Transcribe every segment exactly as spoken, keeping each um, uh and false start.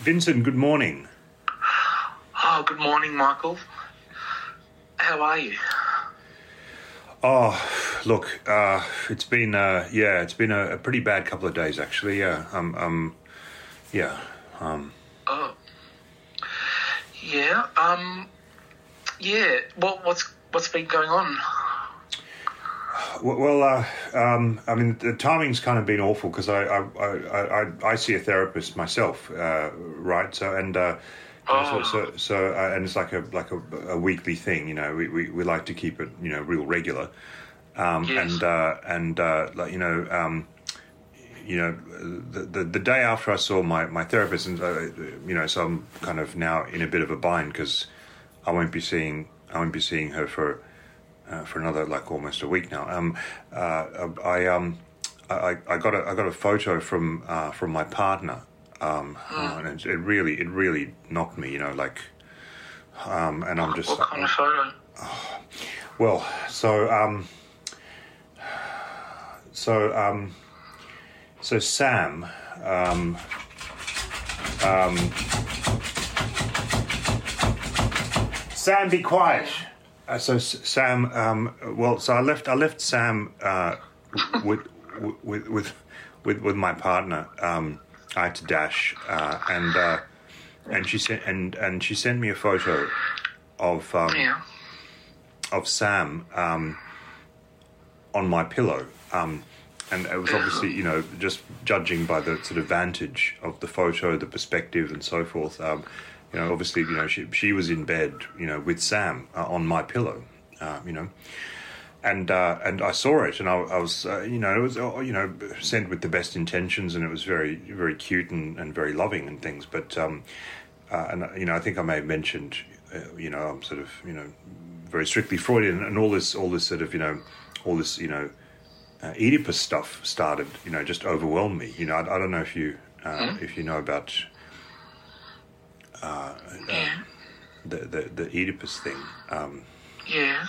Vincent, good morning. Oh, good morning, Michael. How are you? Oh, look, uh, it's been, uh, yeah, it's been a, a pretty bad couple of days, actually, yeah. Um, um, yeah, um. Oh. Yeah, um, yeah, what, what's, what's been going on? Well, uh, um, I mean, the timing's kind of been awful because I I, I, I I see a therapist myself, uh, right? So and uh, oh. so so, so uh, and it's like a like a, a weekly thing, you know. We, we, we like to keep it, you know, real regular, um, yes. and uh, and uh, like you know, um, you know, the, the the day after I saw my my therapist, and uh, you know, so I'm kind of now in a bit of a bind because I won't be seeing I won't be seeing her for. Uh, for another like almost a week now. Um, uh, I um, I, I got a I got a photo from uh, from my partner, um, mm. and it really it really knocked me, you know, like, um, and I'm just. What kind uh, of photo? Oh, well, so um, so um, so Sam, um, um, Sam, be quiet. Uh, so Sam, um, well, so I left. I left Sam uh, with, with with with with my partner. Um, I had to dash, uh, and uh, and she sent and, and she sent me a photo of um, yeah. of Sam um, on my pillow, um, and it was obviously, you know, just judging by the sort of vantage of the photo, the perspective, and so forth. Um, You know, obviously, you know, she she was in bed, you know, with Sam uh, on my pillow, uh, you know, and uh, and I saw it, and I, I was, uh, you know, it was, you know, sent with the best intentions, and it was very, very cute and, and very loving and things, but, um, uh, and you know, I think I may have mentioned, uh, you know, I'm sort of, you know, very strictly Freudian, and all this, all this sort of, you know, all this, you know, uh, Oedipus stuff started, you know, just overwhelmed me, you know. I, I don't know if you, uh, mm. if you know about. Uh, yeah. um, the, the the Oedipus thing. Um, yeah.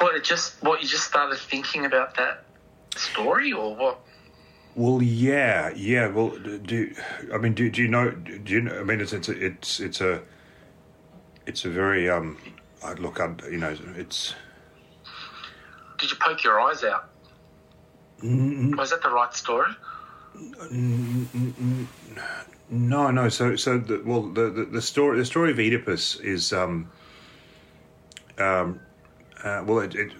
Well, it just what you just started thinking about that story, or what? Well, yeah, yeah. Well, do I mean? Do do you know? Do you know? I mean, it's it's a, it's it's a it's a very um. I look, I you know, it's. Did you poke your eyes out? Mm-hmm. Was that the right story? Mm-hmm. No, no. So, so the, well, the, the the story the story of Oedipus is um. Um, uh, well, it, it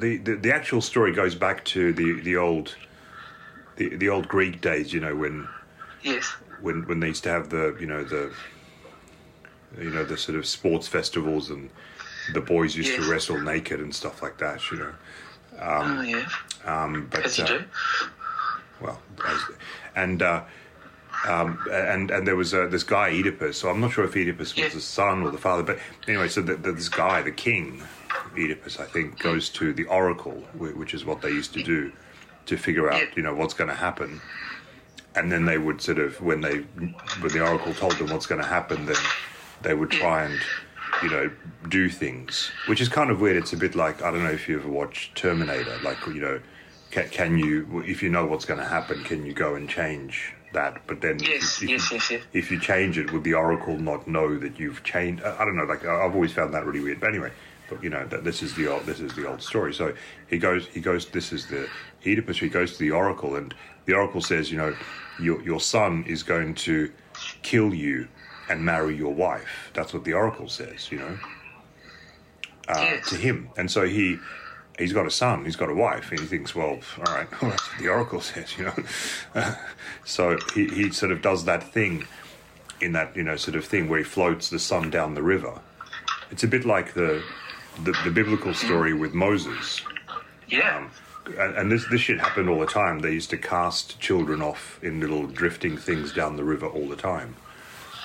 the, the the actual story goes back to the, the old, the the old Greek days. You know when. Yes. When when they used to have the you know the. You know the sort of sports festivals and the boys used yes. to wrestle naked and stuff like that. You know. Um, oh yeah. Um, but, as you uh, do. Well, as, and. Uh, Um, and and there was uh, this guy Oedipus. So I'm not sure if Oedipus was yeah. the son or the father, but anyway, so the, the, this guy, the king, Oedipus, I think, goes to the oracle, which is what they used to do to figure out, yeah. you know, what's going to happen. And then they would sort of, when they, when the oracle told them what's going to happen, then they would try and, you know, do things, which is kind of weird. It's a bit like, I don't know if you ever watched Terminator, like, you know, can, can you, if you know what's going to happen, can you go and change? That, but then yes, if, yes, yes, yes. if you change it, would the oracle not know that you've changed? I don't know. Like I've always found that really weird. But anyway, but you know that this is the old, this is the old story. So he goes, he goes. This is the Oedipus. He goes to the oracle, and the oracle says, you know, your your son is going to kill you and marry your wife. That's what the oracle says, you know, uh, yes. to him. And so he. He's got a son, he's got a wife, and he thinks, well, all right, well, that's what the oracle says, you know. Uh, so he, he sort of does that thing in that, you know, sort of thing where he floats the son down the river. It's a bit like the the, the biblical story with Moses. Yeah. Um, and and this, this shit happened all the time. They used to cast children off in little drifting things down the river all the time,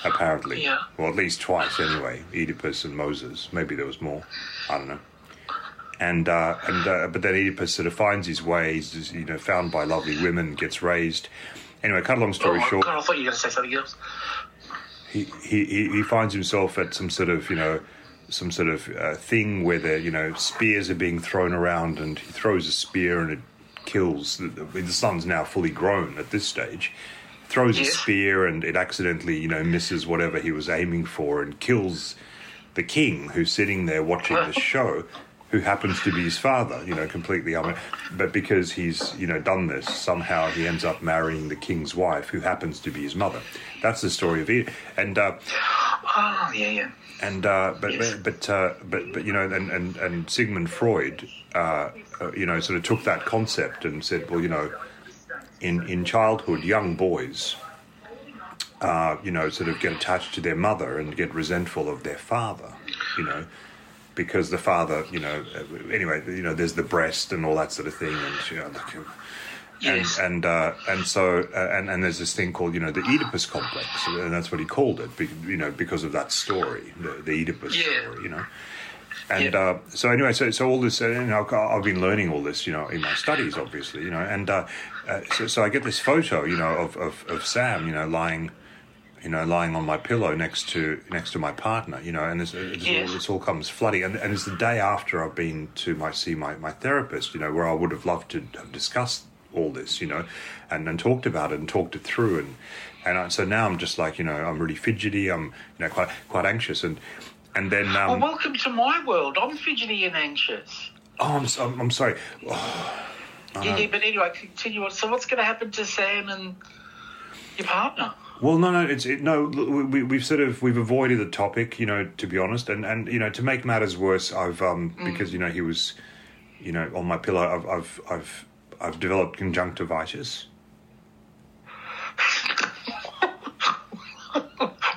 apparently. Yeah. Well, at least twice anyway, Oedipus and Moses. Maybe there was more. I don't know. And uh, and uh, but then Oedipus sort of finds his way. He's, you know, found by lovely women, gets raised, Anyway, cut a long story oh, short. God, I thought you were going to say something else. He, he, he finds himself at some sort of, you know, some sort of uh, thing where the, you know, spears are being thrown around, and he throws a spear and it kills. The, the, the son's now fully grown at this stage. Throws yes. a spear and it accidentally, you know, misses whatever he was aiming for and kills the king who's sitting there watching the show, who happens to be his father, you know, completely. I mean, but because he's, you know, done this, somehow he ends up marrying the king's wife, who happens to be his mother. That's the story of it. And uh, oh yeah, yeah. And uh, but yes. but uh, but but you know, and and, and Sigmund Freud, uh, uh, you know, sort of took that concept and said, well, you know, in in childhood, young boys, uh, you know, sort of get attached to their mother and get resentful of their father, you know. Because the father, you know, anyway, you know, there's the breast and all that sort of thing, and you know, and yes. and uh, and so uh, and and there's this thing called, you know, the Oedipus complex, and that's what he called it, you know, because of that story, the, the Oedipus yeah. story, you know, and yeah. uh, so anyway, so so all this, and I've, I've been learning all this, you know, in my studies, obviously, you know, and uh, uh, so, so I get this photo, you know, of, of, of Sam, you know, lying. you know, lying on my pillow next to next to my partner, you know, and this, this, yeah. all, this all comes flooding. And, and it's the day after I've been to my see my, my therapist, you know, where I would have loved to have discussed all this, you know, and, and talked about it and talked it through. And and I, so now I'm just like, you know, I'm really fidgety. I'm, you know, quite quite anxious. And and then... Um, well, welcome to my world. I'm fidgety and anxious. Oh, I'm, I'm, I'm sorry. Oh, yeah, yeah, but anyway, continue on. So what's going to happen to Sam and your partner? Well, no, no, it's it, no. We, we've sort of we've avoided the topic, you know, to be honest, and, and you know, to make matters worse, I've um mm. because you know he was, you know, on my pillow. I've I've I've I've developed conjunctivitis.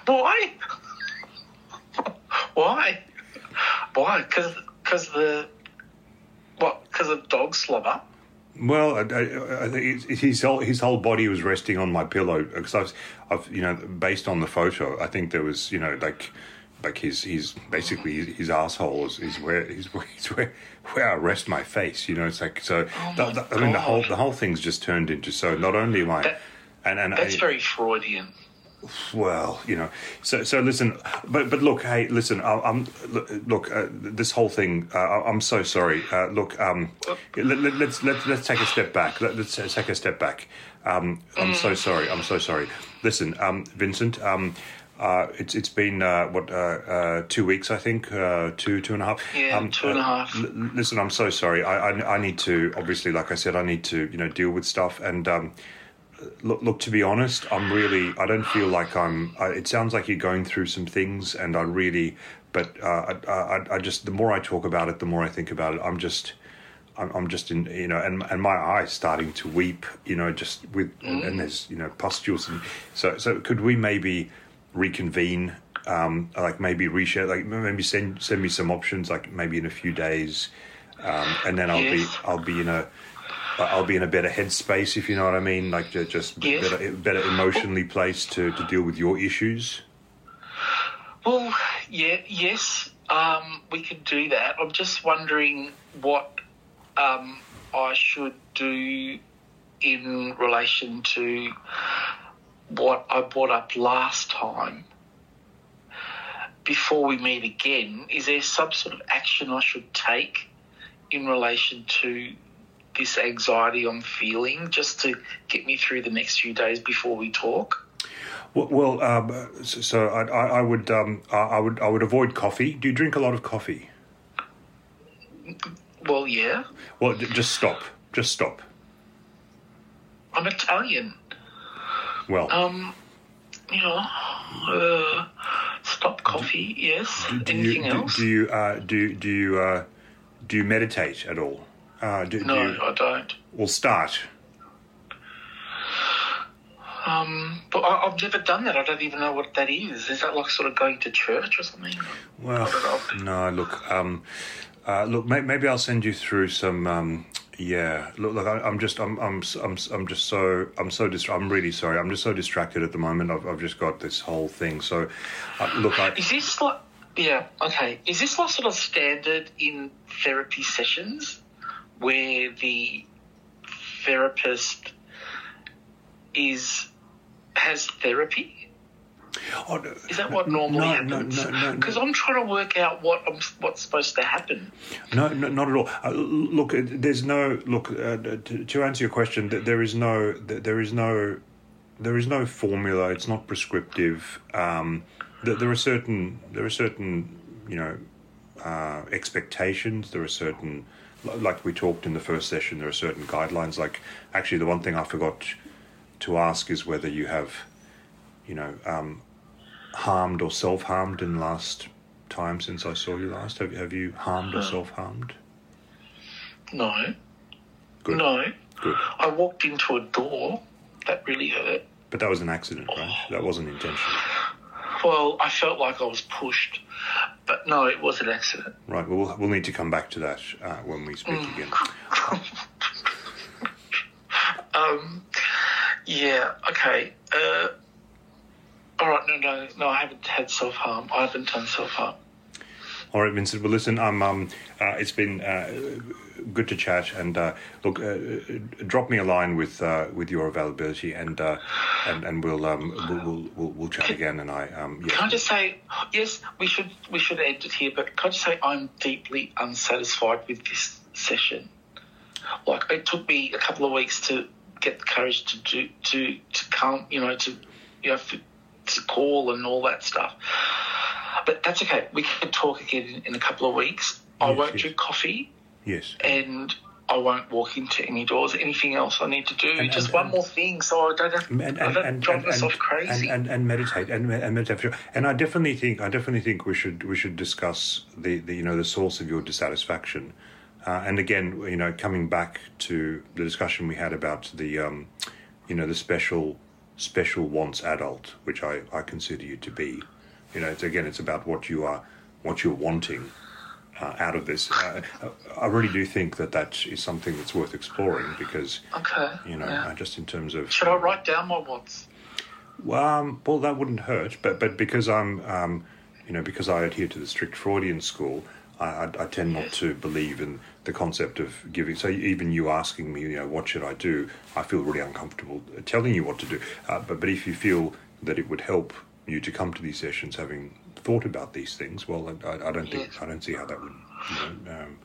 Why? Why? Why? Because because the what? Because of dog slobber. Well, I, I, I think his whole, his whole body was resting on my pillow because I've, I've, you know, based on the photo, I think there was, you know, like, like his, his basically his, his asshole is, is where is where, where where I rest my face. You know, it's like so. Oh the, the, I mean, the whole the whole thing's just turned into so. Not only my, that, and and that's I, very Freudian. Well, you know, so so listen, but but look, hey, listen, I, I'm look, uh, this whole thing, uh, I'm so sorry. Uh, look, um, let, let, let's let's let's take a step back. Let, let's take a step back. Um, I'm mm. so sorry. I'm so sorry. Listen, um, Vincent, um, uh, it's it's been uh, what uh, uh, two weeks, I think, uh, two two and a half. Yeah, um, two and a half. Uh, l- listen, I'm so sorry. I, I I need to obviously, like I said, I need to you know deal with stuff and. Um, Look, look. To be honest, I'm really. I don't feel like I'm. I, it sounds like you're going through some things, and I really. But uh, I, I, I just. The more I talk about it, the more I think about it. I'm just. I'm, I'm just in. You know, and and my eyes starting to weep. You know, just with mm. and there's you know pustules and so so. Could we maybe reconvene? Um, like maybe reshare. Like maybe send send me some options. Like maybe in a few days, um, and then I'll yes. be I'll be in a. I'll be in a better headspace, if you know what I mean, like just yes. better, better emotionally placed to, to deal with your issues. Well, yeah, yes, um, we could do that. I'm just wondering what um, I should do in relation to what I brought up last time. Before we meet again, is there some sort of action I should take in relation to this anxiety I'm feeling, just to get me through the next few days before we talk? Well, well um, so, so I, I would, um, I would, I would avoid coffee. Do you drink a lot of coffee? Well, yeah. Well, just stop. Just stop. I'm Italian. Well, um, you know, uh, stop coffee. Do, yes. Do, do Anything you, else? Do, do you uh, do do you uh, do you meditate at all? Uh, do, no, do you, I don't. Well, start. Um, but I, I've never done that. I don't even know what that is. Is that like sort of going to church or something? Well, I don't know. No, look, um, uh, look, may, maybe I'll send you through some. Um, yeah, look, look, I, I'm just, I'm, I'm, I'm, I'm just so, I'm so, distra- I'm really sorry. I'm just so distracted at the moment. I've, I've just got this whole thing. So, uh, look, I. Is this like? Yeah. Okay. Is this like sort of standard in therapy sessions? Where the therapist is has therapy? Oh, no. Is that what normally no, happens? Because no, no, no, no. I'm trying to work out what I'm, what's supposed to happen. No, no not at all. Uh, look, there's no look uh, to, to answer your question. There is no, there is no, there is no formula. It's not prescriptive. Um, there, there are certain, there are certain, you know, uh, expectations. There are certain, like we talked in the first session. There are certain guidelines. Like actually, the one thing I forgot to ask is whether you have, you know, um, harmed or self-harmed in the last time since I saw you last? Have, have you harmed or self-harmed? No. Good. No. Good. I walked into a door. That really hurt. But that was an accident, right? Oh. That wasn't intentional. Well, I felt like I was pushed. But no, it was an accident. Right. Well, we'll, we'll need to come back to that uh, when we speak mm. again. um. Yeah, okay. Uh... All right, no, no, no, I haven't had self-harm. I haven't done self-harm. All right, Vincent. Well, listen, um, um, uh, it's been uh, good to chat. And, uh, look, uh, drop me a line with uh, with your availability and uh, and, and we'll, um, we'll, we'll we'll we'll chat can, again. And I um, yes. Can I just say, yes, we should, we should end it here, but can I just say I'm deeply unsatisfied with this session. Like, it took me a couple of weeks to get the courage to, do, to, to come, you know, to, you know, for, to call and all that stuff, but that's okay. We can talk again in a couple of weeks. I yes, won't yes. do coffee. Yes, and I won't walk into any doors. Anything else I need to do? And, Just and, one and, more thing, so I don't have and, I don't and, drive and, myself and, crazy. And, and, and meditate and, and meditate. And I definitely think I definitely think we should we should discuss the, the you know the source of your dissatisfaction. Uh, and again, you know, coming back to the discussion we had about the um, you know the special. special wants adult, which I, I consider you to be. You know, it's, again, it's about what you are, what you're wanting uh, out of this. Uh, I really do think that that is something that's worth exploring because, okay, you know, yeah. uh, just in terms of... Should I write down my wants? Well, um, well, that wouldn't hurt, but but because I'm, um, you know, because I adhere to the strict Freudian school, I, I, I tend yes. not to believe in the concept of giving. So even you asking me, you know, what should I do? I feel really uncomfortable telling you what to do. Uh, but but if you feel that it would help you to come to these sessions having thought about these things, well, I, I don't think yes. I don't see how that would you know, um,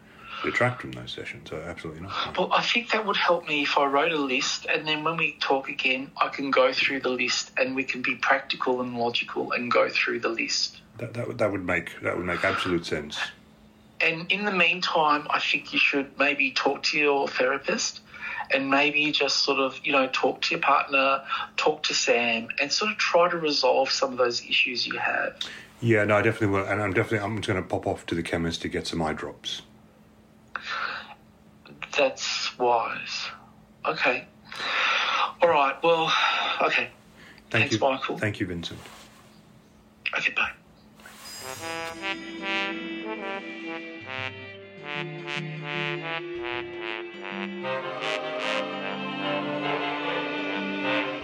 detract from those sessions. So absolutely not. Well, I think that would help me if I wrote a list, and then when we talk again, I can go through the list, and we can be practical and logical and go through the list. That that that would make that would make absolute sense. And in the meantime, I think you should maybe talk to your therapist and maybe just sort of, you know, talk to your partner, talk to Sam and sort of try to resolve some of those issues you have. Yeah, no, I definitely will. And I'm definitely, I'm just going to pop off to the chemist to get some eye drops. That's wise. Okay. All right. Well, okay. Thank Thanks, you. Michael. Thank you, Vincent. Okay, bye. Thank you.